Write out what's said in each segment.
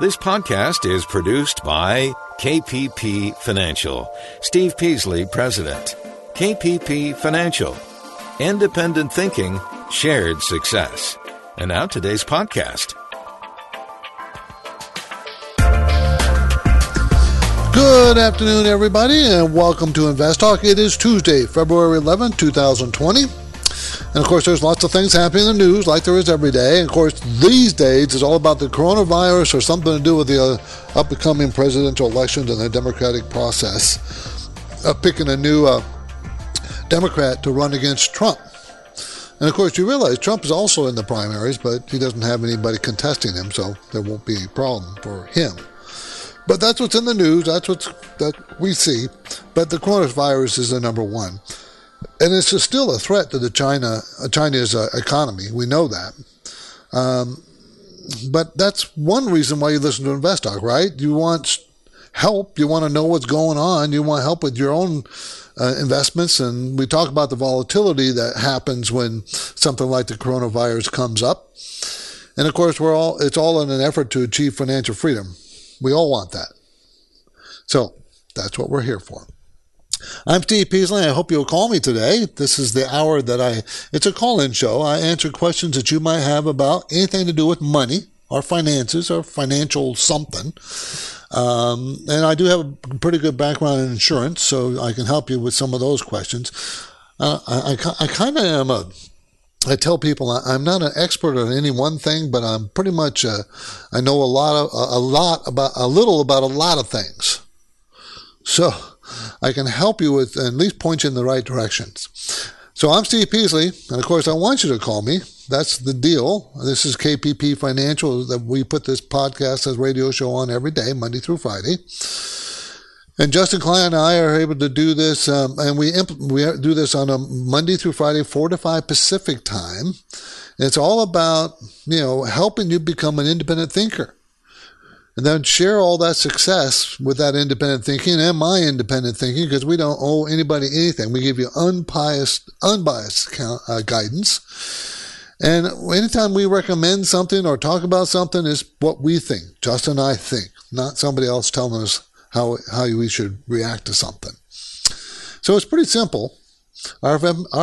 This podcast is produced by KPP Financial. Steve Peasley, President. KPP Financial. Independent thinking, shared success. And now today's podcast. Good afternoon, everybody, and welcome to InvestTalk. It is Tuesday, February 11, 2020. And, of course, there's lots of things happening in the news like there is every day. And, of course, these days it's all about the coronavirus or something to do with the upcoming presidential elections and the democratic process of picking a new Democrat to run against Trump. And, of course, you realize Trump is also in the primaries, but he doesn't have anybody contesting him, so there won't be a problem for him. But that's what's in the news. That's that we see. But the coronavirus is the number one. And it's just still a threat to the China's economy. We know that. But that's one reason why you listen to InvestTalk, right? You want help. You want to know what's going on. You want help with your own investments. And we talk about the volatility that happens when something like the coronavirus comes up. And, of course, it's all in an effort to achieve financial freedom. We all want that. So that's what we're here for. I'm Steve Peasley. I hope you'll call me today. This is the hour that it's a call-in show. I answer questions that you might have about anything to do with money or finances or financial something. And I do have a pretty good background in insurance, so I can help you with some of those questions. I kind of am I tell people I'm not an expert on any one thing, but I'm pretty much I know a little about a lot of things, so I can help you with, at least point you in the right directions. So I'm Steve Peasley, and of course I want you to call me. That's the deal. This is KPP Financial. That we put this podcast as radio show on every day, Monday through Friday. And Justin Klein and I are able to do this, and we do this on a Monday through Friday, 4 to 5 Pacific time. And it's all about, helping you become an independent thinker. And then share all that success with that independent thinking and my independent thinking, because we don't owe anybody anything. We give you unbiased guidance. And anytime we recommend something or talk about something, it's what we think, Justin and I think, not somebody else telling us how we should react to something. So it's pretty simple. Our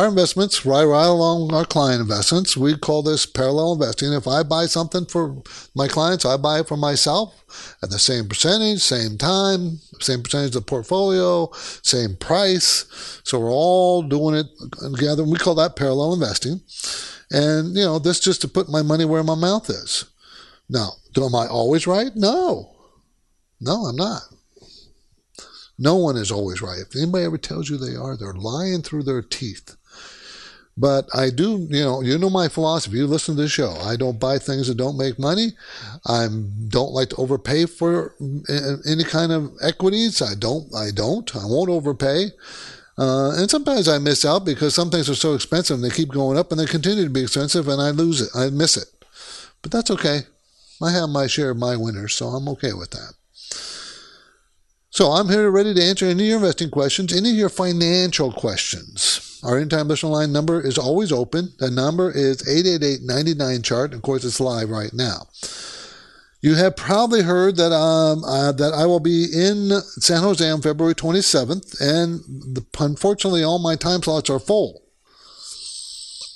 investments right along our client investments. We call this parallel investing. If I buy something for my clients, I buy it for myself at the same percentage, same time, same percentage of the portfolio, same price. So we're all doing it together. We call that parallel investing. And, this just to put my money where my mouth is. Now, am I always right? No. No, I'm not. No one is always right. If anybody ever tells you they are, they're lying through their teeth. But I do, my philosophy. You listen to this show. I don't buy things that don't make money. I don't like to overpay for any kind of equities. I won't overpay. And sometimes I miss out because some things are so expensive and they keep going up and they continue to be expensive and I lose it. I miss it. But that's okay. I have my share of my winners, so I'm okay with that. So I'm here ready to answer any of your investing questions, any of your financial questions. Our in-time listener line number is always open. The number is 888-99-CHART. Of course, it's live right now. You have probably heard that I will be in San Jose on February 27th, and unfortunately, all my time slots are full.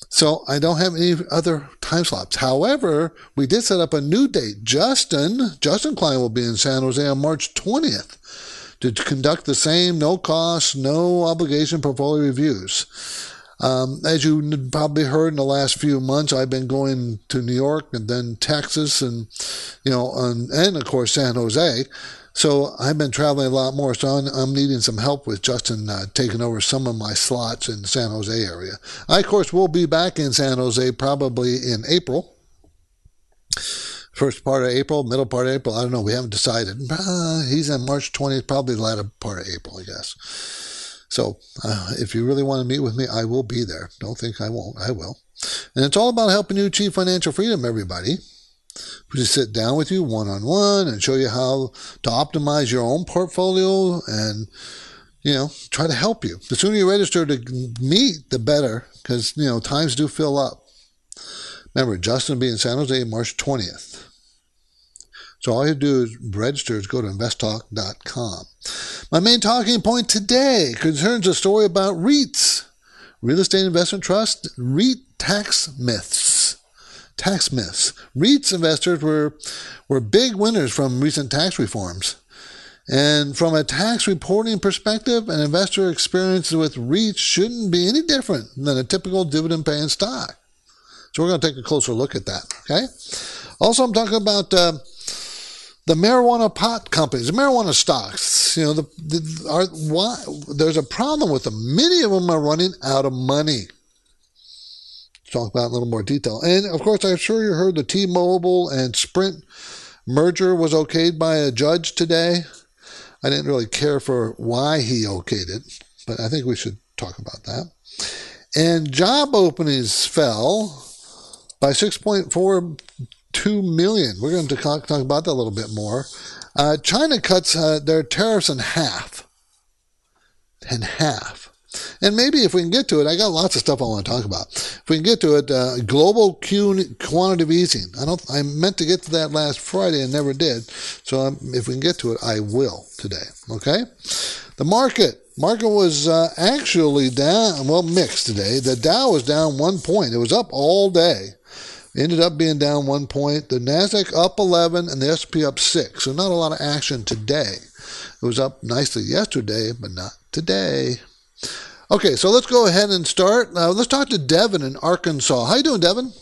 So I don't have any other time slots. However, we did set up a new date. Justin Klein will be in San Jose on March 20th to conduct the same no-cost, no-obligation portfolio reviews. As you probably heard in the last few months, I've been going to New York and then Texas and of course, San Jose. So I've been traveling a lot more, so I'm needing some help with Justin taking over some of my slots in the San Jose area. I, of course, will be back in San Jose probably in April. First part of April, middle part of April, I don't know, we haven't decided. He's on March 20th, probably the latter part of April, I guess. So if you really want to meet with me, I will be there. Don't think I won't, I will. And it's all about helping you achieve financial freedom, everybody. We just sit down with you one-on-one and show you how to optimize your own portfolio and, try to help you. The sooner you register to meet, the better, because, times do fill up. Remember, Justin will be in San Jose March 20th. So all you do is register, is go to investtalk.com. My main talking point today concerns a story about REITs, real estate investment trust, REIT tax myths. Tax myths. REITs investors were big winners from recent tax reforms. And from a tax reporting perspective, an investor experience with REITs shouldn't be any different than a typical dividend-paying stock. So we're going to take a closer look at that, okay? Also, I'm talking about the marijuana pot companies, the marijuana stocks. You know, there's a problem with them. Many of them are running out of money. Talk about in a little more detail. And, of course, I'm sure you heard the T-Mobile and Sprint merger was okayed by a judge today. I didn't really care for why he okayed it, but I think we should talk about that. And job openings fell by 6.42 million. We're going to talk about that a little bit more. China cuts their tariffs in half. And maybe if we can get to it, I got lots of stuff I want to talk about. If we can get to it, global quantitative easing. I meant to get to that last Friday and never did. So if we can get to it, I will today. Okay? The market was actually down, well, mixed today. The Dow was down 1 point. It was up all day. It ended up being down 1 point. The Nasdaq up 11 and the S&P up 6. So not a lot of action today. It was up nicely yesterday, but not today. Okay, so let's go ahead and start. Let's talk to Devin in Arkansas. How you doing, Devin?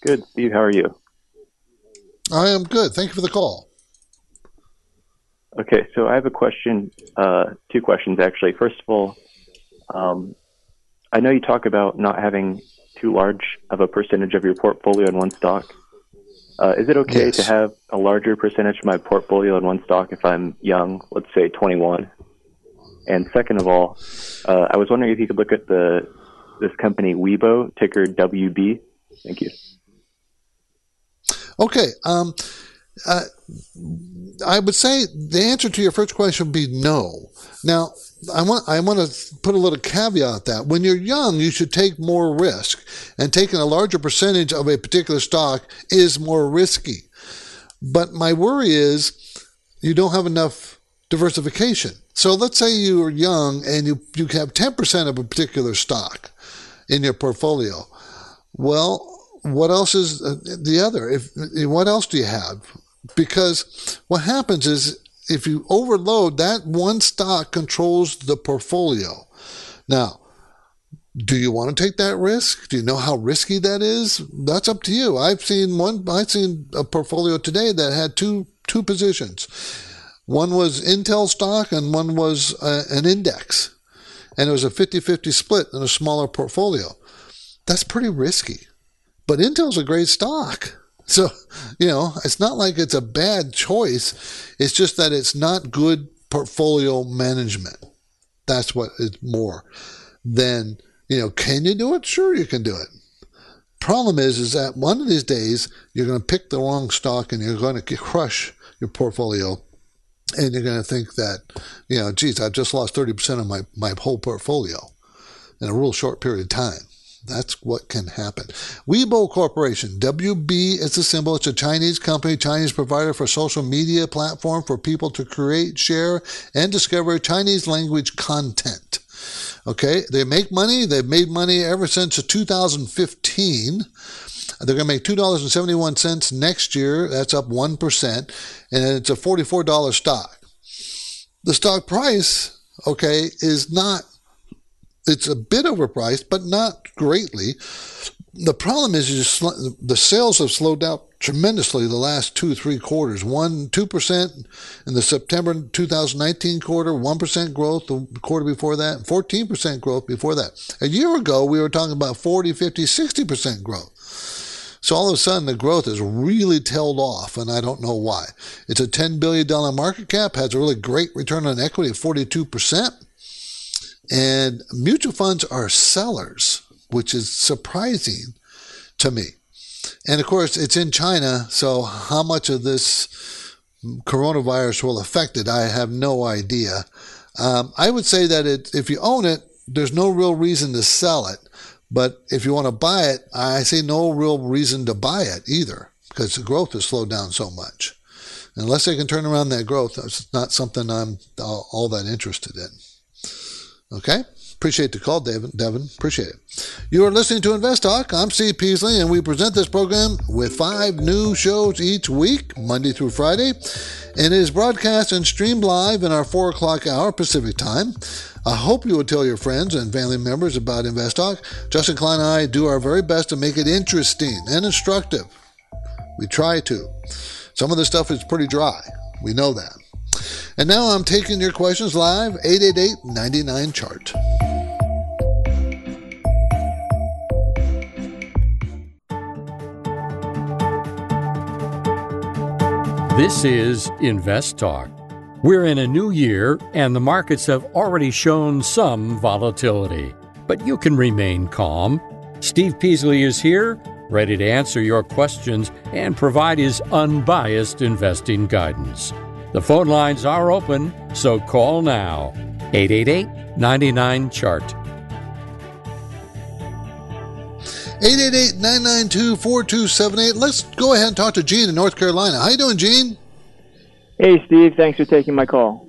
Good, Steve. How are you? I am good. Thank you for the call. Okay, so I have a question, two questions actually. First of all, I know you talk about not having too large of a percentage of your portfolio in one stock. Is it okay to have a larger percentage of my portfolio in one stock if I'm young, let's say 21? And second of all, I was wondering if you could look at this company Weibo, ticker WB. Thank you. Okay. I would say the answer to your first question would be no. Now, I want to put a little caveat that when you're young, you should take more risk, and taking a larger percentage of a particular stock is more risky. But my worry is you don't have enough diversification. So let's say you are young and you have 10% of a particular stock in your portfolio. Well, what else is the other? What else do you have? Because what happens is if you overload, that one stock controls the portfolio. Now, do you want to take that risk? Do you know how risky that is? That's up to you. I've seen a portfolio today that had two positions. One was Intel stock and one was an index. And it was a 50-50 split in a smaller portfolio. That's pretty risky. But Intel's a great stock. So, you know, it's not like it's a bad choice. It's just that it's not good portfolio management. That's what it's more than, you know, can you do it? Sure, you can do it. Problem is that one of these days you're going to pick the wrong stock and you're going to crush your portfolio. And you're going to think that, you know, geez, I've just lost 30% of my whole portfolio in a real short period of time. That's what can happen. Weibo Corporation, WB is the symbol. It's a Chinese company, Chinese provider for social media platform for people to create, share, and discover Chinese language content. Okay, they make money. They've made money ever since 2015. They're going to make $2.71 next year. That's up 1%. And it's a $44 stock. The stock price, okay, it's a bit overpriced, but not greatly. The problem is the sales have slowed down tremendously the last 2-3 quarters. 2% in the September 2019 quarter, 1% growth the quarter before that, 14% growth before that. A year ago, we were talking about 40, 50, 60% growth. So all of a sudden, the growth has really tailed off, and I don't know why. It's a $10 billion market cap, has a really great return on equity of 42%. And mutual funds are sellers, which is surprising to me. And, of course, it's in China, so how much of this coronavirus will affect it, I have no idea. I would say that if you own it, there's no real reason to sell it. But if you want to buy it, I see no real reason to buy it either. because the growth has slowed down so much. Unless they can turn around that growth, that's not something I'm all that interested in. Okay? Appreciate the call, Devin. Appreciate it. You are listening to InvestTalk. I'm Steve Peasley, and we present this program with 5 new shows each week, Monday through Friday. And it is broadcast and streamed live in our 4 o'clock hour Pacific time. I hope you will tell your friends and family members about InvestTalk. Justin Klein and I do our very best to make it interesting and instructive. We try to. Some of the stuff is pretty dry. We know that. And now I'm taking your questions live, 888-99-CHART. This is Invest Talk. We're in a new year, and the markets have already shown some volatility. But you can remain calm. Steve Peasley is here, ready to answer your questions and provide his unbiased investing guidance. The phone lines are open, so call now. 888-99-CHART. 888-992-4278. Let's go ahead and talk to Gene in North Carolina. How you doing, Gene? Hey, Steve. Thanks for taking my call.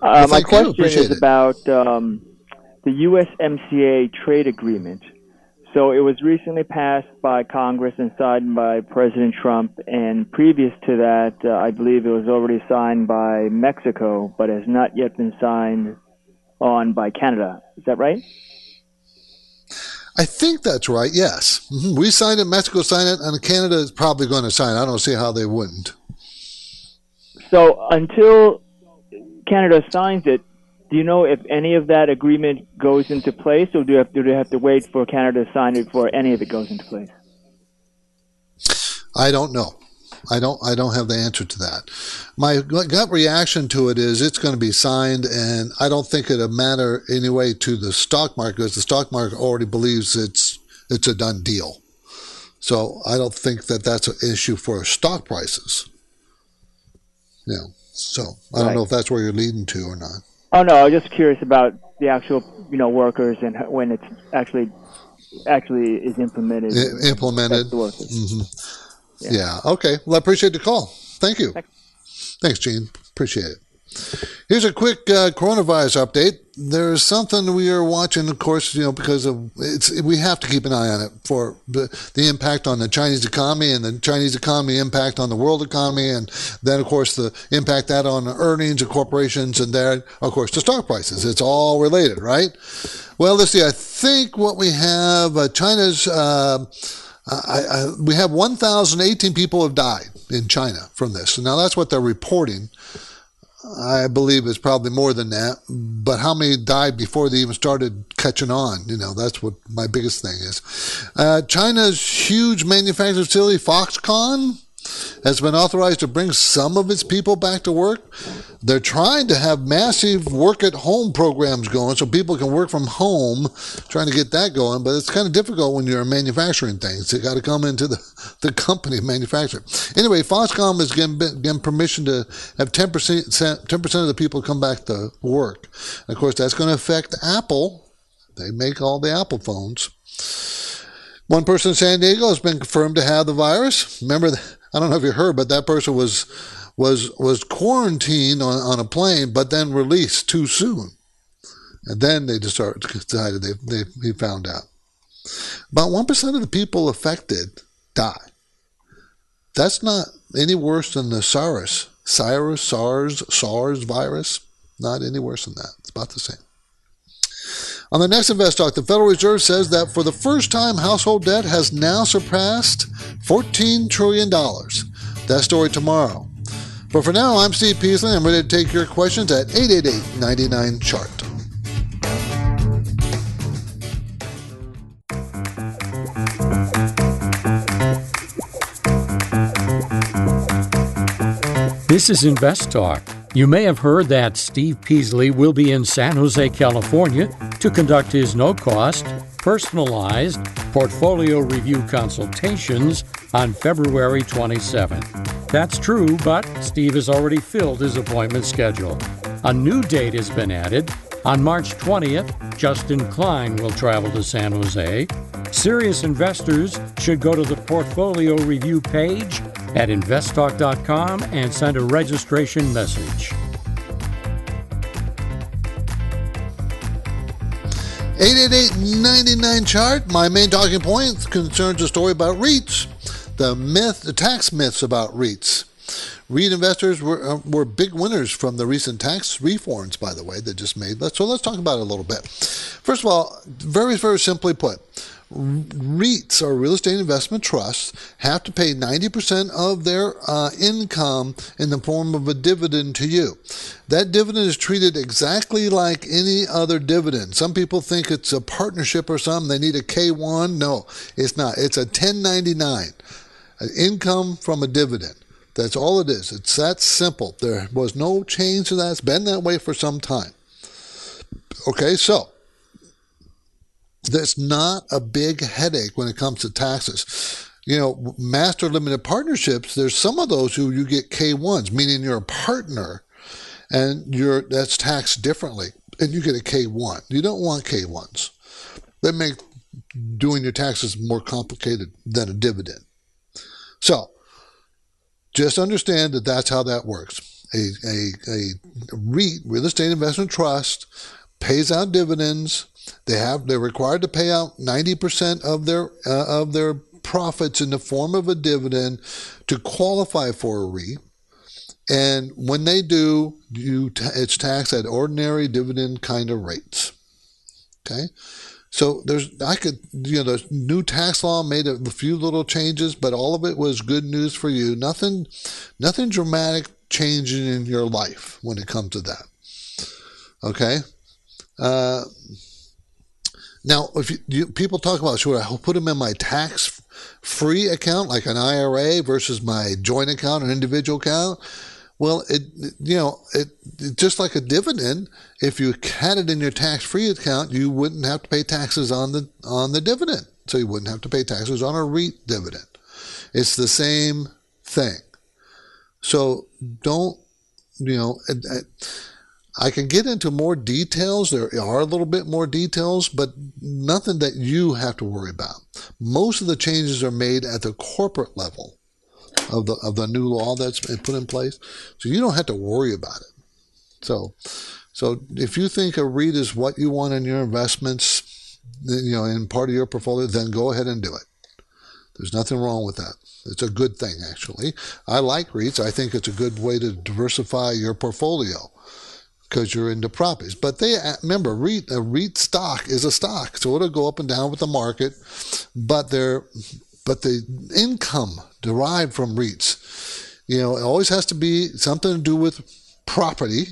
My question is about the USMCA trade agreement. So it was recently passed by Congress and signed by President Trump, and previous to that, I believe it was already signed by Mexico, but has not yet been signed on by Canada. Is that right? I think that's right, yes. Mm-hmm. We signed it, Mexico signed it, and Canada is probably going to sign it. I don't see how they wouldn't. So until Canada signs it, do you know if any of that agreement goes into place, or do they have to wait for Canada to sign it before any of it goes into place? I don't know. I don't have the answer to that. My gut reaction to it is it's going to be signed, and I don't think it'll matter anyway to the stock market, because the stock market already believes it's a done deal. So I don't think that that's an issue for stock prices. Yeah. So I don't know if that's where you're leading to or not. Oh no, I was just curious about the actual, workers and when it's actually is implemented. Implemented. Mm-hmm. Yeah. Okay. Well, I appreciate the call. Thank you. Thanks, Gene. Appreciate it. Here's a quick coronavirus update. There's something we are watching, of course, because of we have to keep an eye on it for the impact on the Chinese economy, and the Chinese economy impact on the world economy, and then, of course, the impact that on the earnings of corporations, and then, of course, the stock prices. It's all related, right? Well, let's see. I think what we have, China's... we have 1,018 people have died in China from this. Now, that's what they're reporting. I believe it's probably more than that. But how many died before they even started catching on? That's what my biggest thing is. China's huge manufacturing facility, Foxconn, has been authorized to bring some of its people back to work. They're trying to have massive work-at-home programs going so people can work from home, trying to get that going, but it's kind of difficult when you're manufacturing things. You got to come into the company and manufacture. Anyway, Foxconn has given permission to have 10% of the people come back to work. And of course, that's going to affect Apple. They make all the Apple phones. One person in San Diego has been confirmed to have the virus. Remember, I don't know if you heard, but that person was quarantined on a plane, but then released too soon. And then they decided they found out. About 1% of the people affected die. That's not any worse than the SARS virus. Not any worse than that. It's about the same. On the next Invest Talk, the Federal Reserve says that for the first time, household debt has now surpassed $14 trillion. That story tomorrow. But for now, I'm Steve Peasley. I'm ready to take your questions at 888-99-CHART. This is Invest Talk. You may have heard that Steve Peasley will be in San Jose, California to conduct his no-cost, personalized portfolio review consultations on February 27th. That's true, but Steve has already filled his appointment schedule. A new date has been added. On March 20th, Justin Klein will travel to San Jose. Serious investors should go to the portfolio review page at investtalk.com and send a registration message. 888-99-CHART. My main talking point concerns a story about REITs, the tax myths about REITs. REIT investors were big winners from the recent tax reforms, by the way, that just made. So let's talk about it a little bit. First of all, very, very simply put, REITs, or real estate investment trusts, have to pay 90% of their income in the form of a dividend to you. That dividend is treated exactly like any other dividend. Some people think it's a partnership or something. They need a K-1. No, it's not. It's a 1099, an income from a dividend. That's all it is. It's that simple. There was no change to that. It's been that way for some time. Okay, so that's not a big headache when it comes to taxes. You know, master limited partnerships, there's some of those who you get K1s, meaning you're a partner and that's taxed differently, and you get a K1. You don't want K1s. They make doing your taxes more complicated than a dividend. So just understand that that's how that works. A REIT, real estate investment trust, pays out dividends. They're required to pay out 90% of their profits in the form of a dividend to qualify for a REIT. And when they do, it's taxed at ordinary dividend kind of rates. Okay, so the new tax law made a few little changes, but all of it was good news for you. Nothing dramatic changing in your life when it comes to that. Okay. Now, if people talk about, should I put them in my tax-free account, like an IRA, versus my joint account, an individual account? Well, it's just like a dividend. If you had it in your tax-free account, you wouldn't have to pay taxes on the dividend, so you wouldn't have to pay taxes on a REIT dividend. It's the same thing. So don't, I can get into more details. There are a little bit more details, but nothing that you have to worry about. Most of the changes are made at the corporate level of the new law that's been put in place, so you don't have to worry about it. So if you think a REIT is what you want in your investments, in part of your portfolio, then go ahead and do it. There's nothing wrong with that. It's a good thing, actually. I like REITs. I think it's a good way to diversify your portfolio, because you're into properties. But remember, a REIT stock is a stock, so it'll go up and down with the market, but the income derived from REITs, it always has to be something to do with property,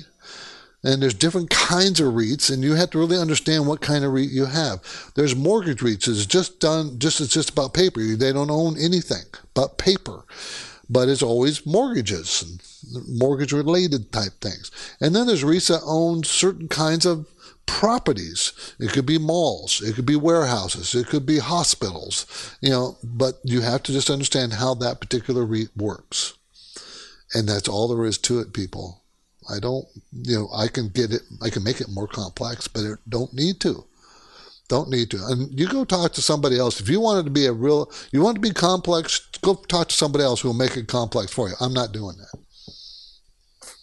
and there's different kinds of REITs, and you have to really understand what kind of REIT you have. There's mortgage REITs. It's just about paper. They don't own anything but paper. But it's always mortgages and mortgage-related type things. And then there's REITs that own certain kinds of properties. It could be malls. It could be warehouses. It could be hospitals. But you have to just understand how that particular REIT works. And that's all there is to it, people. I can get it. I can make it more complex, but it don't need to. Don't need to. And you go talk to somebody else. If you wanted to be you want to be complex, go talk to somebody else who will make it complex for you. I'm not doing that.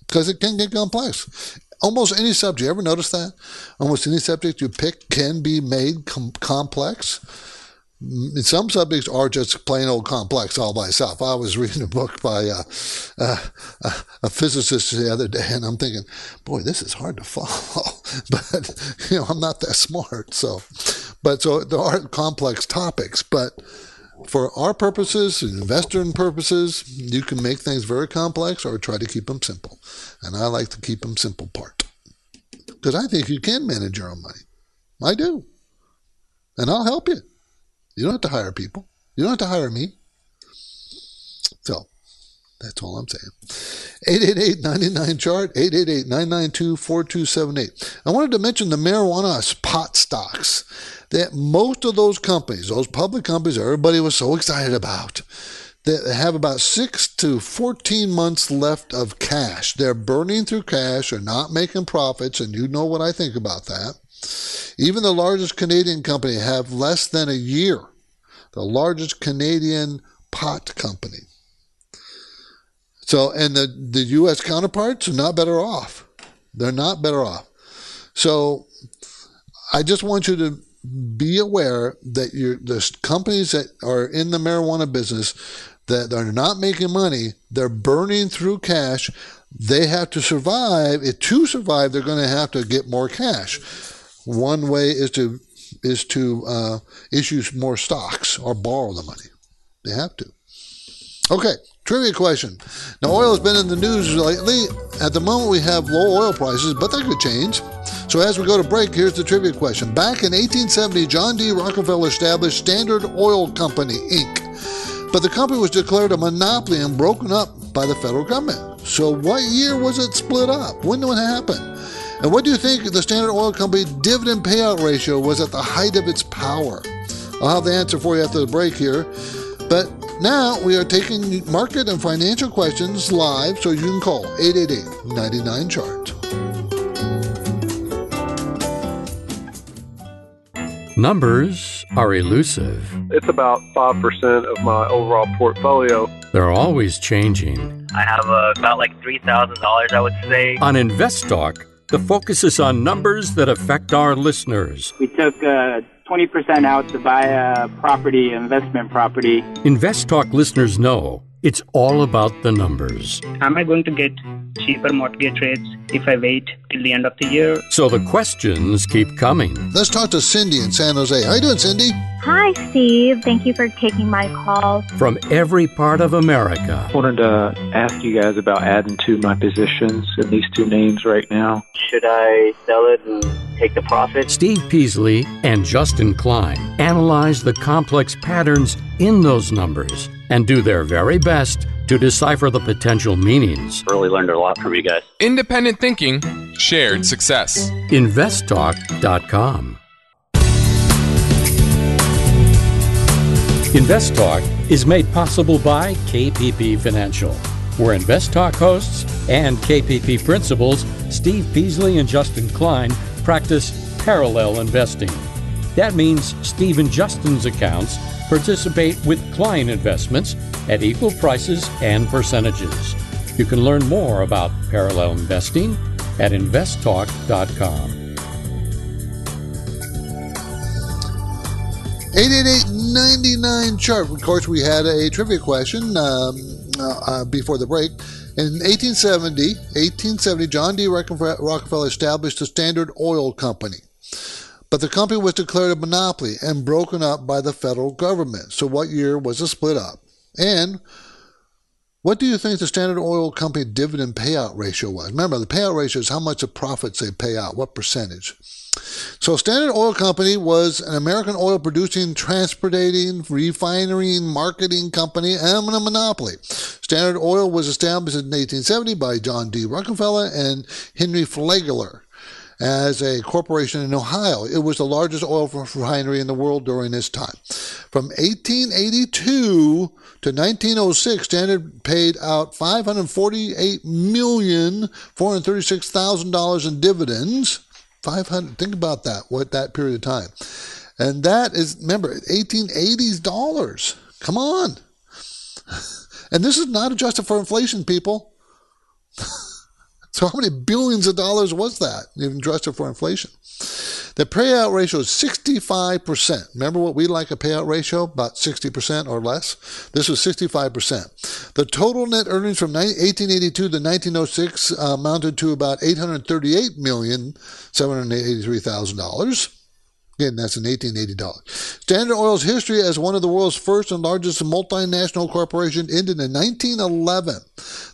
Because it can get complex. Almost any subject, you ever notice that? Almost any subject you pick can be made complex. Some subjects are just plain old complex all by itself. I was reading a book by a physicist the other day, and I'm thinking, boy, this is hard to follow. But, I'm not that smart. So there are complex topics. But for our purposes, investor purposes, you can make things very complex or try to keep them simple. And I like to keep them simple part, because I think you can manage your own money. I do. And I'll help you. You don't have to hire people. You don't have to hire me. So that's all I'm saying. 888-99-CHART, 888-992-4278. I wanted to mention the marijuana pot stocks, that most of those companies, those public companies everybody was so excited about, that have about 6 to 14 months left of cash. They're burning through cash. They're not making profits, and you know what I think about that. Even the largest Canadian company have less than a year the largest Canadian pot company. So, and the U.S. counterparts are not better off. They're not better off. So I just want you to be aware that there's companies that are in the marijuana business that are not making money. They're burning through cash. They have to survive. To survive, they're going to have to get more cash. One way is to issue more stocks or borrow the money. They have to. Okay, trivia question. Now, oil has been in the news lately. At the moment, we have low oil prices, but that could change. So as we go to break, here's the trivia question. Back in 1870, John D. Rockefeller established Standard Oil Company, Inc., but the company was declared a monopoly and broken up by the federal government. So what year was it split up? When did it happen? And what do you think the Standard Oil Company dividend payout ratio was at the height of its power? I'll have the answer for you after the break here. But now we are taking market and financial questions live, so you can call 888-99-CHART. Numbers are elusive. It's about 5% of my overall portfolio. They're always changing. I have about like $3,000, I would say. On InvestTalk, the focus is on numbers that affect our listeners. We took 20% out to buy a property, investment property. InvestTalk listeners know it's all about the numbers. Am I going to get cheaper mortgage rates if I wait till the end of the year? So the questions keep coming. Let's talk to Cindy in San Jose. How you doing, Cindy? Hi, Steve. Thank you for taking my call. From every part of America. I wanted to ask you guys about adding to my positions in these two names right now. Should I sell it and take the profit? Steve Peasley and Justin Klein analyze the complex patterns in those numbers and do their very best to decipher the potential meanings. Really learned a lot from you guys. Independent thinking, shared success. InvestTalk.com. InvestTalk is made possible by KPP Financial, where InvestTalk hosts and KPP principals Steve Peasley and Justin Klein practice parallel investing. That means Steve and Justin's accounts participate with client investments at equal prices and percentages. You can learn more about parallel investing at investtalk.com. 888-99-CHART. Of course, we had a trivia question before the break. In 1870, John D. Rockefeller established the Standard Oil Company. But the company was declared a monopoly and broken up by the federal government. So what year was it split up? And what do you think the Standard Oil Company dividend payout ratio was? Remember, the payout ratio is how much of profits they pay out, what percentage. So Standard Oil Company was an American oil producing, transporting, refining, marketing company and a monopoly. Standard Oil was established in 1870 by John D. Rockefeller and Henry Flagler as a corporation in Ohio. It was the largest oil refinery in the world during this time. From 1882 to 1906, Standard paid out $548,436,000 in dividends. 500. Think about that, what that period of time. And that is, remember, 1880s dollars. Come on. And this is not adjusted for inflation, people. So how many billions of dollars was that, even adjusted for inflation? The payout ratio is 65%. Remember what we like a payout ratio, about 60% or less? This was 65%. The total net earnings from 1882 to 1906 amounted to about $838,783,000. Again, that's in $1880. Standard Oil's history as one of the world's first and largest multinational corporation ended in 1911.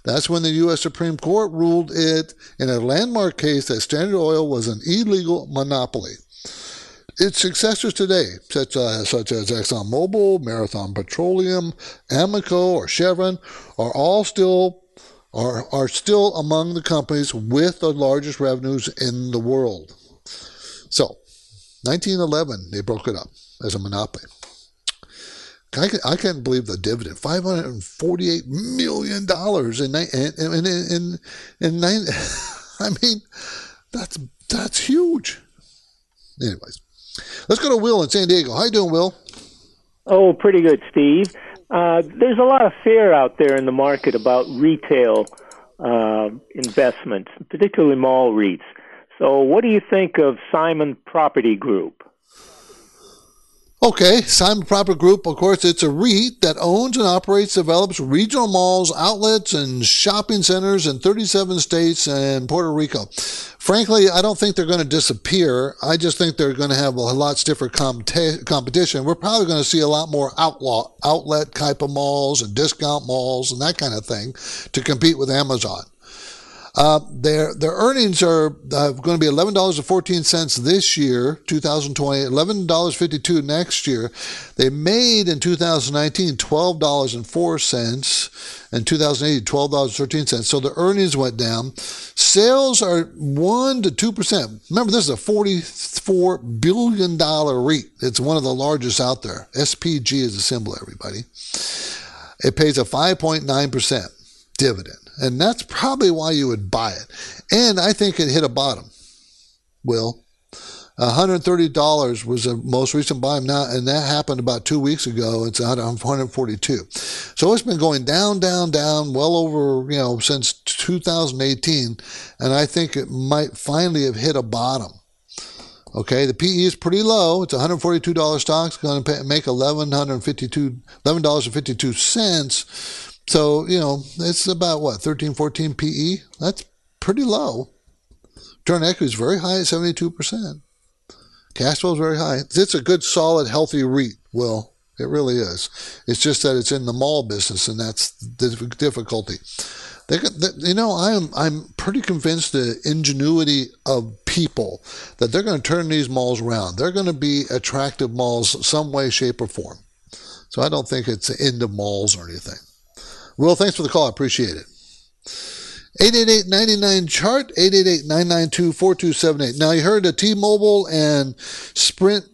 That's when the U.S. Supreme Court ruled it in a landmark case that Standard Oil was an illegal monopoly. Its successors today, such as ExxonMobil, Marathon Petroleum, Amoco, or Chevron, are still among the companies with the largest revenues in the world. So, 1911, they broke it up as a monopoly. I can't believe the dividend. $548 million in I mean, that's huge. Anyways, let's go to Will in San Diego. How you doing, Will? Oh, pretty good, Steve. There's a lot of fear out there in the market about retail investments, particularly mall REITs. So what do you think of Simon Property Group? Okay, Simon Property Group, of course, it's a REIT that owns and operates, develops regional malls, outlets, and shopping centers in 37 states and Puerto Rico. Frankly, I don't think they're going to disappear. I just think they're going to have a lot stiffer competition. We're probably going to see a lot more outlet type of malls and discount malls and that kind of thing to compete with Amazon. Their earnings are going to be $11.14 this year, 2020, $11.52 next year. They made in 2019 $12.04, and 2018 $12.13. So the earnings went down. Sales are 1 to 2%. Remember, this is a $44 billion REIT. It's one of the largest out there. SPG is the symbol, everybody. It pays a 5.9% dividend. And that's probably why you would buy it. And I think it hit a bottom, Will. $130 was the most recent buy now, and that happened about 2 weeks ago. It's at $142. So it's been going down, down, down, well over, since 2018. And I think it might finally have hit a bottom. Okay, the PE is pretty low. It's $142 stock. It's going to make $11.52. So, it's about, 13, 14 PE? That's pretty low. Return on equity is very high at 72%. Cash flow is very high. It's a good, solid, healthy REIT, Will. It really is. It's just that it's in the mall business, and that's the difficulty. I'm pretty convinced the ingenuity of people that they're going to turn these malls around. They're going to be attractive malls some way, shape, or form. So I don't think it's the end of malls or anything. Will, thanks for the call. I appreciate it. 888-99-CHART, 888-992-4278. Now, you heard the T-Mobile and Sprint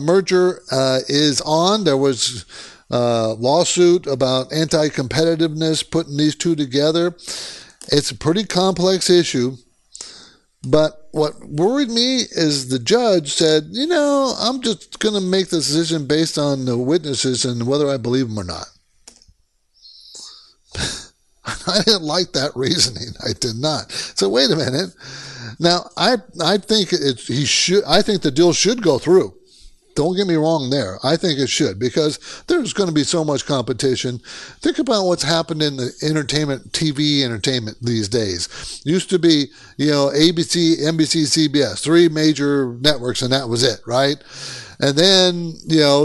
merger is on. There was a lawsuit about anti-competitiveness, putting these two together. It's a pretty complex issue. But what worried me is the judge said, I'm just going to make this decision based on the witnesses and whether I believe them or not. I didn't like that reasoning. I did not. So wait a minute. Now I think I think the deal should go through. Don't get me wrong there. I think it should because there's going to be so much competition. Think about what's happened in the TV entertainment these days. Used to be, ABC, NBC, CBS, three major networks and that was it, right? And then,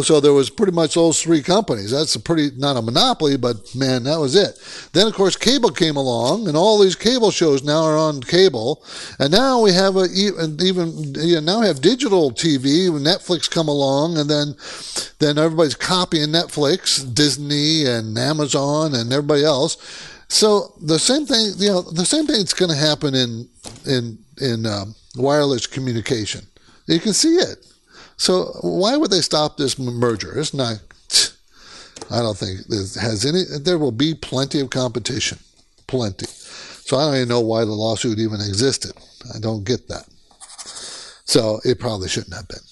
so there was pretty much those three companies. That's not a monopoly, but man, that was it. Then, of course, cable came along, and all these cable shows now are on cable. And now we have now we have digital TV, when Netflix come along, and then everybody's copying Netflix, Disney and Amazon and everybody else. So the same thing that's going to happen in wireless communication. You can see it. So why would they stop this merger? It's not. I don't think it has any. There will be plenty of competition, plenty. So I don't even know why the lawsuit even existed. I don't get that. So it probably shouldn't have been.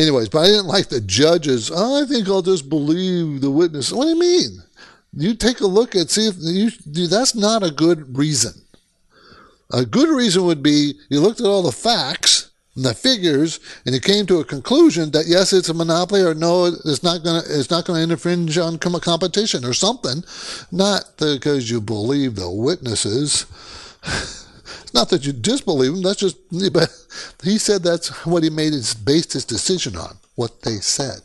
Anyways, but I didn't like the judges. I think I'll just believe the witness. What do you mean? You take a look and see if that's not a good reason. A good reason would be you looked at all the facts. And the figures, and it came to a conclusion that yes, it's a monopoly, or no, it's not going to infringe on competition or something. Not because you believe the witnesses. It's not that you disbelieve them. That's just. But he said that's what he based his decision on. What they said.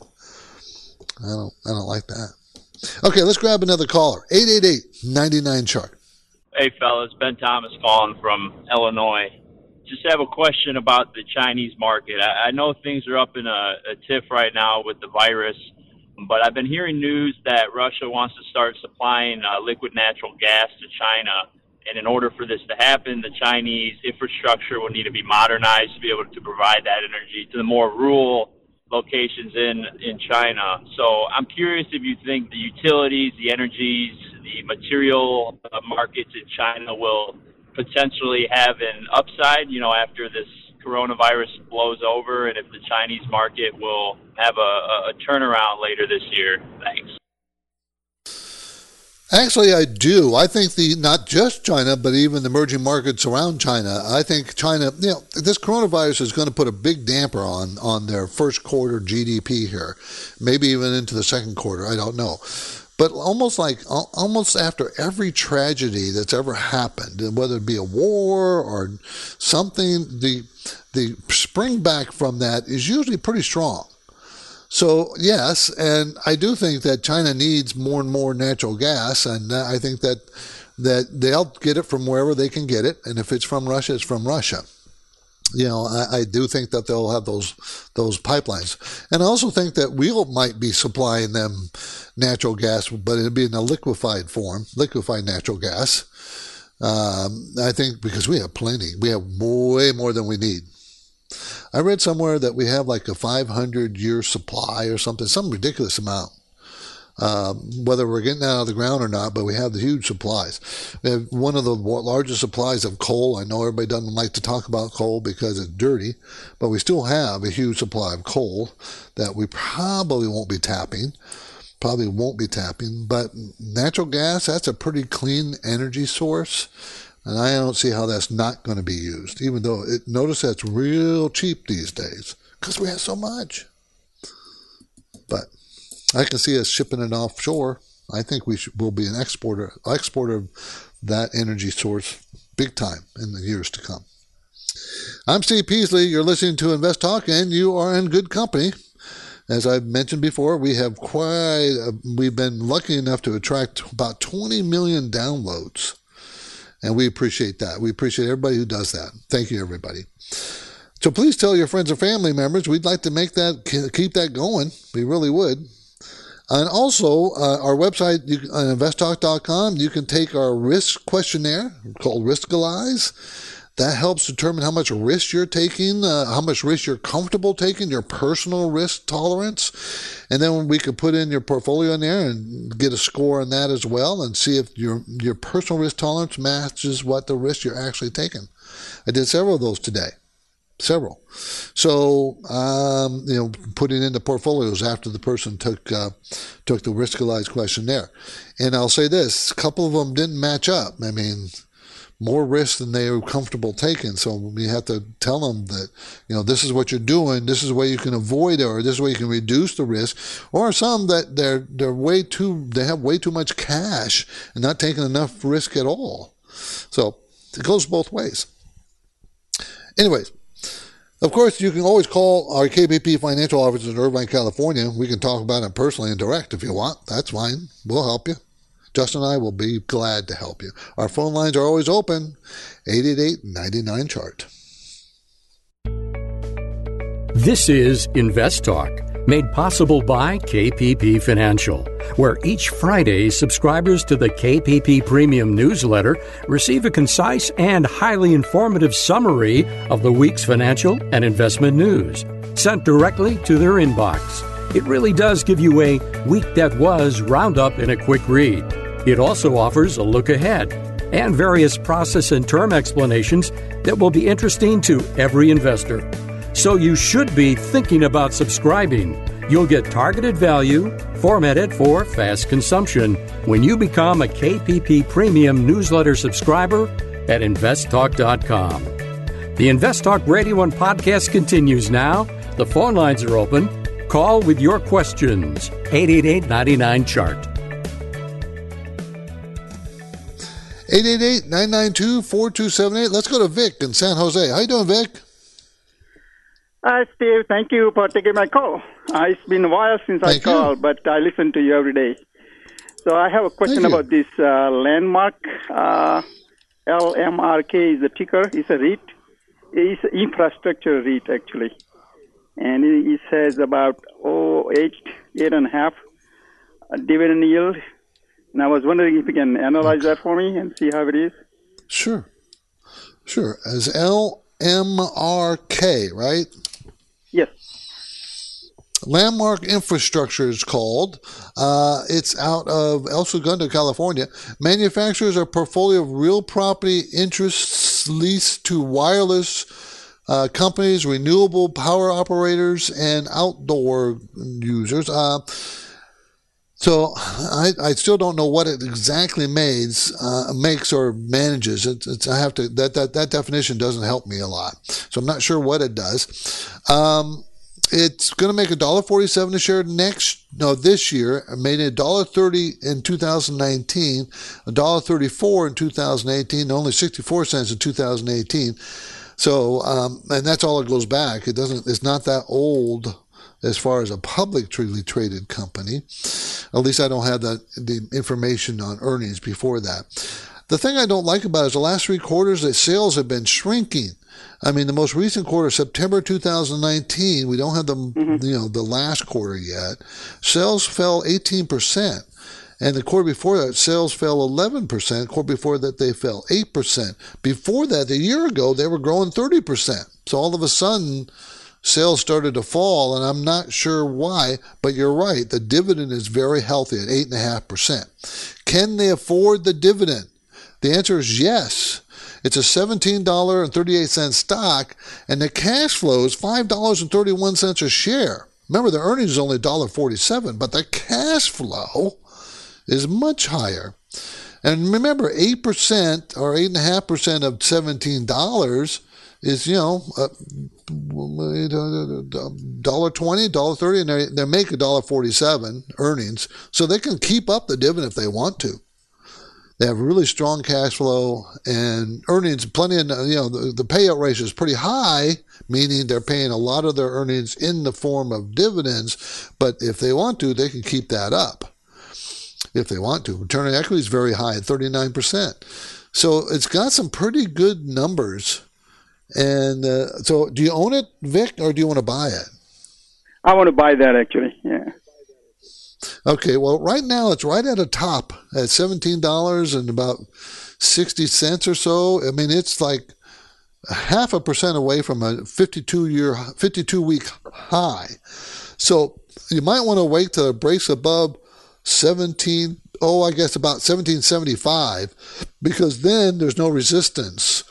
I don't like that. Okay, let's grab another caller. 888-99-CHART. Hey fellas, Ben Thomas calling from Illinois. Just have a question about the Chinese market. I know things are up in a tiff right now with the virus, but I've been hearing news that Russia wants to start supplying liquid natural gas to China. And in order for this to happen, the Chinese infrastructure will need to be modernized to be able to provide that energy to the more rural locations in China. So I'm curious if you think the utilities, the energies, the material markets in China will potentially have an upside, after this coronavirus blows over and if the Chinese market will have a turnaround later this year? Thanks. Actually, I do. I think not just China, but even the emerging markets around China. I think China, this coronavirus is going to put a big damper on their first quarter GDP here, maybe even into the second quarter. I don't know. But almost after every tragedy that's ever happened, whether it be a war or something, the spring back from that is usually pretty strong. So, yes, and I do think that China needs more and more natural gas, and I think that they'll get it from wherever they can get it, and if it's from Russia, it's from Russia. I do think that they'll have those pipelines. And I also think that we might be supplying them natural gas, but it'll be in a liquefied form, liquefied natural gas, I think, because we have plenty. We have way more than we need. I read somewhere that we have like a 500-year supply or something, some ridiculous amount, whether we're getting that out of the ground or not, but we have the huge supplies. We have one of the largest supplies of coal. I know everybody doesn't like to talk about coal because it's dirty, but we still have a huge supply of coal that we probably won't be tapping. But natural gas, that's a pretty clean energy source. And I don't see how that's not going to be used, even though notice that's real cheap these days because we have so much. But I can see us shipping it offshore. I think we'll be an exporter of that energy source big time in the years to come. I'm Steve Peasley. You're listening to Invest Talk, and you are in good company. As I've mentioned before, we've been lucky enough to attract about 20 million downloads. And we appreciate that. We appreciate everybody who does that. Thank you, everybody. So please tell your friends and family members. We'd like to keep that going. We really would. And also, our website, on investtalk.com, you can take our risk questionnaire called Riskalyze. That helps determine how much risk you're taking, how much risk you're comfortable taking, your personal risk tolerance. And then we could put in your portfolio in there and get a score on that as well and see if your personal risk tolerance matches what the risk you're actually taking. I did several of those today. Several. So, putting in the portfolios after the person took the Riskalyze questionnaire. And I'll say this, a couple of them didn't match up. I mean, more risk than they are comfortable taking. So we have to tell them that, this is what you're doing. This is where you can avoid it, or this is where you can reduce the risk. Or some that they have way too much cash and not taking enough risk at all. So it goes both ways. Anyways, of course, you can always call our KPP financial office in Irvine, California. We can talk about it personally and direct if you want. That's fine. We'll help you. Justin and I will be glad to help you. Our phone lines are always open, 888-99-CHART. This is Invest Talk, made possible by KPP Financial, where each Friday subscribers to the KPP Premium Newsletter receive a concise and highly informative summary of the week's financial and investment news, sent directly to their inbox. It really does give you a week that was roundup in a quick read. It also offers a look ahead and various process and term explanations that will be interesting to every investor. So you should be thinking about subscribing. You'll get targeted value, formatted for fast consumption, when you become a KPP Premium Newsletter subscriber at investtalk.com. The InvestTalk Radio and Podcast continues now. The phone lines are open. Call with your questions, 888-99-CHART. 888-992-4278. Let's go to Vic in San Jose. How you doing, Vic? Hi, Steve. Thank you for taking my call. It's been a while since I called, but I listen to you every day. So I have a question about this Landmark. LMRK is the ticker. It's a REIT. It's an infrastructure REIT, actually. And it says about 8.5% dividend yield. And I was wondering if you can analyze that for me and see how it is. Sure. As LMRK, right? Yes. Landmark Infrastructure is called. It's out of El Segundo, California. Manufactures a portfolio of real property interests leased to wireless companies, renewable power operators, and outdoor users. So I still don't know what it exactly makes or manages. I have to that definition doesn't help me a lot, so I'm not sure what it does. It's going to make $1.47 a share this year. It made $1.30 in 2019, $1.34 in 2018, only 64 cents in 2018. So, and that's all it goes back. It doesn't. It's not that old as far as a publicly traded company. At least I don't have the information on earnings before that. The thing I don't like about it is the last three quarters that sales have been shrinking. I mean, the most recent quarter, September 2019, we don't have the last quarter yet. Sales fell 18%. And the quarter before that, sales fell 11%. The quarter before that, they fell 8%. Before that, a year ago, they were growing 30%. So all of a sudden, sales started to fall, and I'm not sure why, but you're right. The dividend is very healthy at 8.5%. Can they afford the dividend? The answer is yes. It's a $17.38 stock, and the cash flow is $5.31 a share. Remember, the earnings is only $1.47, but the cash flow is much higher. And remember, 8% or 8.5% of $17 is, $1.20, $1.30, and they make $1.47 earnings. So they can keep up the dividend if they want to. They have really strong cash flow and earnings, plenty of, the payout ratio is pretty high, meaning they're paying a lot of their earnings in the form of dividends. But if they want to, they can keep that up if they want to. Return on equity is very high at 39%. So it's got some pretty good numbers. And so do you own it, Vic, or do you want to buy it? I want to buy that, actually, yeah. Okay, well, right now it's right at a top at $17 and about 60 cents or so. I mean, it's like 0.5% away from a 52-week high. So you might want to wait till it breaks above 17, I guess about 17.75, because then there's no resistance.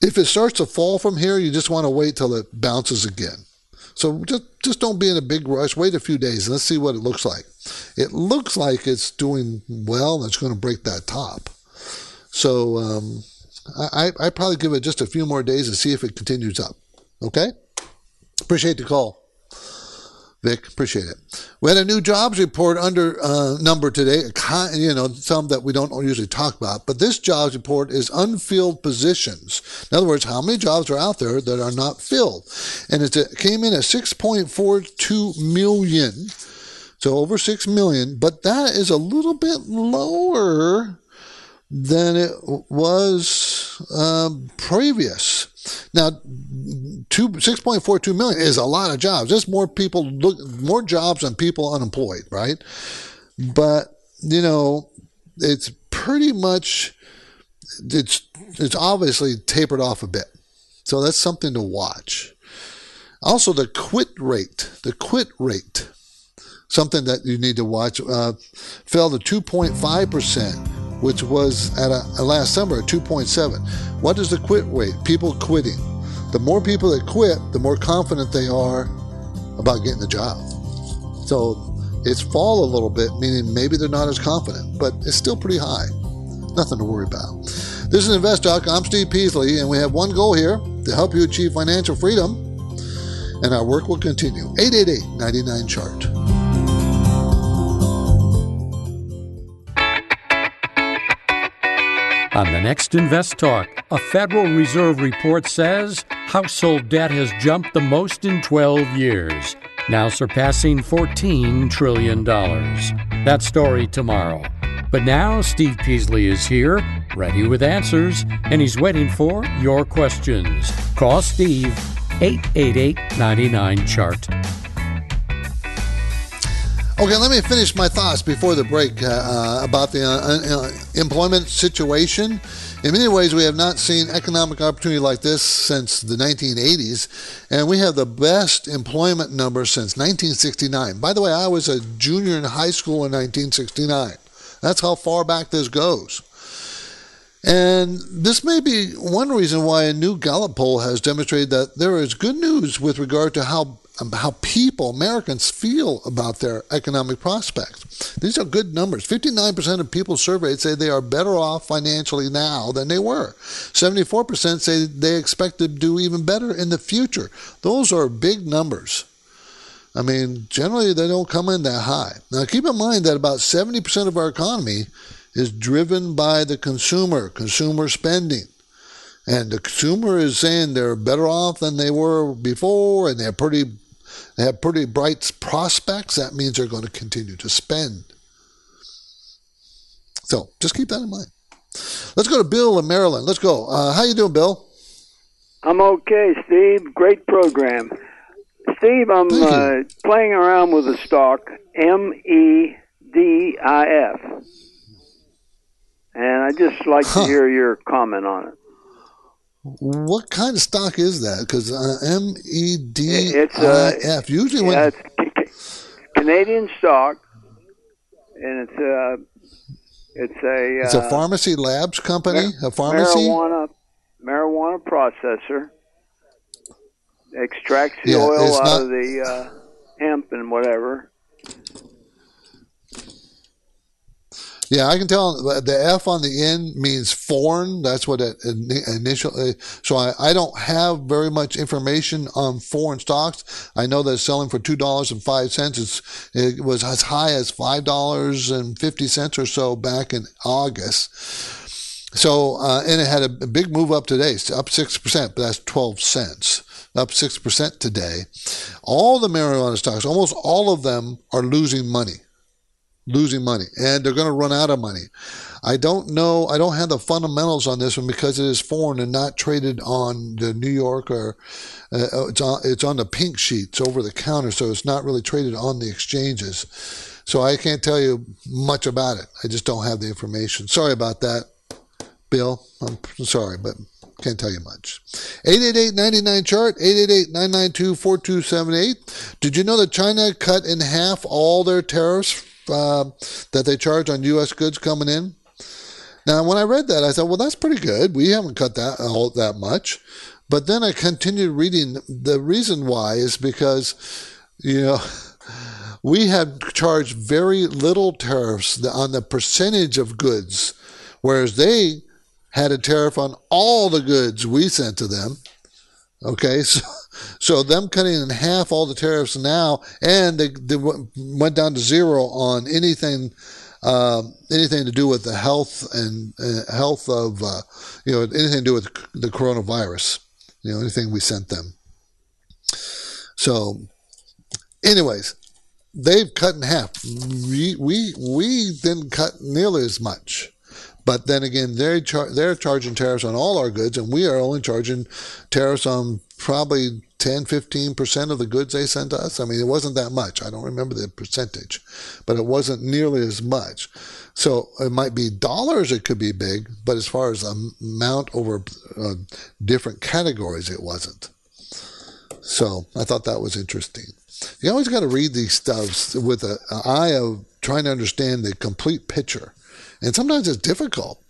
If it starts to fall from here, you just want to wait till it bounces again. So just don't be in a big rush. Wait a few days and let's see what it looks like. It looks like it's doing well and it's going to break that top. So I probably give it just a few more days and see if it continues up. Okay? Appreciate the call, Vic. Appreciate it. We had a new jobs report under number today, some that we don't usually talk about. But this jobs report is unfilled positions. In other words, how many jobs are out there that are not filled? And it came in at 6.42 million, so over 6 million. But that is a little bit lower than it was previous. Now, 6.42 million is a lot of jobs. There's more jobs than people unemployed, right? But it's pretty much it's obviously tapered off a bit. So that's something to watch. Also, the quit rate, something that you need to watch, fell to 2.5%. which was at last summer at 2.7. What is the quit rate? People quitting. The more people that quit, the more confident they are about getting a job. So it's fall a little bit, meaning maybe they're not as confident, but it's still pretty high. Nothing to worry about. This is InvestTalk. I'm Steve Peasley, and we have one goal here, to help you achieve financial freedom, and our work will continue. 888-99-CHART. On the next Invest Talk, a Federal Reserve report says household debt has jumped the most in 12 years, now surpassing $14 trillion. That story tomorrow. But now Steve Peasley is here, ready with answers, and he's waiting for your questions. Call Steve, 888-99-CHART. Okay, let me finish my thoughts before the break about the employment situation. In many ways, we have not seen economic opportunity like this since the 1980s, and we have the best employment number since 1969. By the way, I was a junior in high school in 1969. That's how far back this goes. And this may be one reason why a new Gallup poll has demonstrated that there is good news with regard to how people, Americans, feel about their economic prospects. These are good numbers. 59% of people surveyed say they are better off financially now than they were. 74% say they expect to do even better in the future. Those are big numbers. I mean, generally, they don't come in that high. Now, keep in mind that about 70% of our economy is driven by the consumer spending. And the consumer is saying they're better off than they were before, and they have pretty bright prospects. That means they're going to continue to spend. So just keep that in mind. Let's go to Bill in Maryland. Let's go. How you doing, Bill? I'm okay, Steve. Great program. Steve, I'm playing around with the stock, MEDIF. And I'd just like to hear your comment on it. What kind of stock is that? Because MEDIF. Usually when... it's Canadian stock, and it's a pharmacy labs company, a pharmacy? Marijuana processor. Extracts the oil out of the hemp and whatever. Yeah, I can tell the F on the end means foreign. That's what it initially. So I don't have very much information on foreign stocks. I know they're selling for $2.05. It was as high as $5.50 or so back in August. So, and it had a big move up today, up 6%, but that's 12 cents. Up 6% today. All the marijuana stocks, almost all of them, are losing money, and they're going to run out of money. I don't know. I don't have the fundamentals on this one because it is foreign and not traded on the New York or it's on the pink sheets over the counter, so it's not really traded on the exchanges. So I can't tell you much about it. I just don't have the information. Sorry about that, Bill. I'm sorry, but can't tell you much. 888-99-CHART, 888-992-4278. Did you know that China cut in half all their tariffs that they charge on U.S. goods coming in? Now, when I read that, I thought, well, that's pretty good. We haven't cut that all that much. But then I continued reading. The reason why is because, you know, we have charged very little tariffs on the percentage of goods, whereas they had a tariff on all the goods we sent to them. Okay, so them cutting in half all the tariffs now, and they went down to zero on anything to do with the health and health of anything to do with the coronavirus, anything we sent them. So, anyways, they've cut in half. We didn't cut nearly as much. But then again, they're charging tariffs on all our goods, and we are only charging tariffs on probably 10, 15% of the goods they sent to us. I mean, it wasn't that much. I don't remember the percentage, but it wasn't nearly as much. So it might be dollars, it could be big, but as far as amount over different categories, it wasn't. So I thought that was interesting. You always got to read these stuffs with an eye of trying to understand the complete picture. And sometimes it's difficult,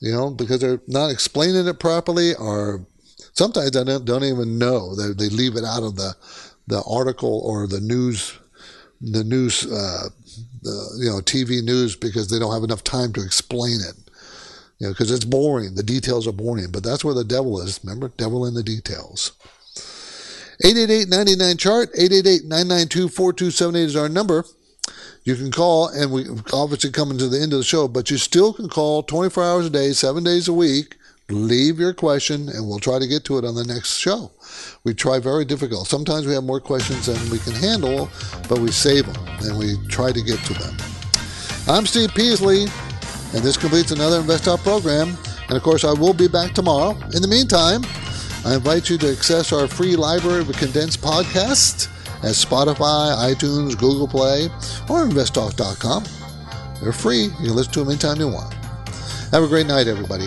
because they're not explaining it properly, or sometimes I don't even know. They leave it out of the article or the news, TV news, because they don't have enough time to explain it, because it's boring. The details are boring, but that's where the devil is. Remember, devil in the details. 888-99-CHART, 888-992-4278 is our number. You can call, and we obviously coming to the end of the show, but you still can call 24 hours a day, 7 days a week. Leave your question, and we'll try to get to it on the next show. We try very difficult. Sometimes we have more questions than we can handle, but we save them, and we try to get to them. I'm Steve Peasley, and this completes another InvestTalk program. And, of course, I will be back tomorrow. In the meantime, I invite you to access our free library of condensed podcasts at Spotify, iTunes, Google Play, or investtalk.com. They're free. You can listen to them anytime you want. Have a great night, everybody.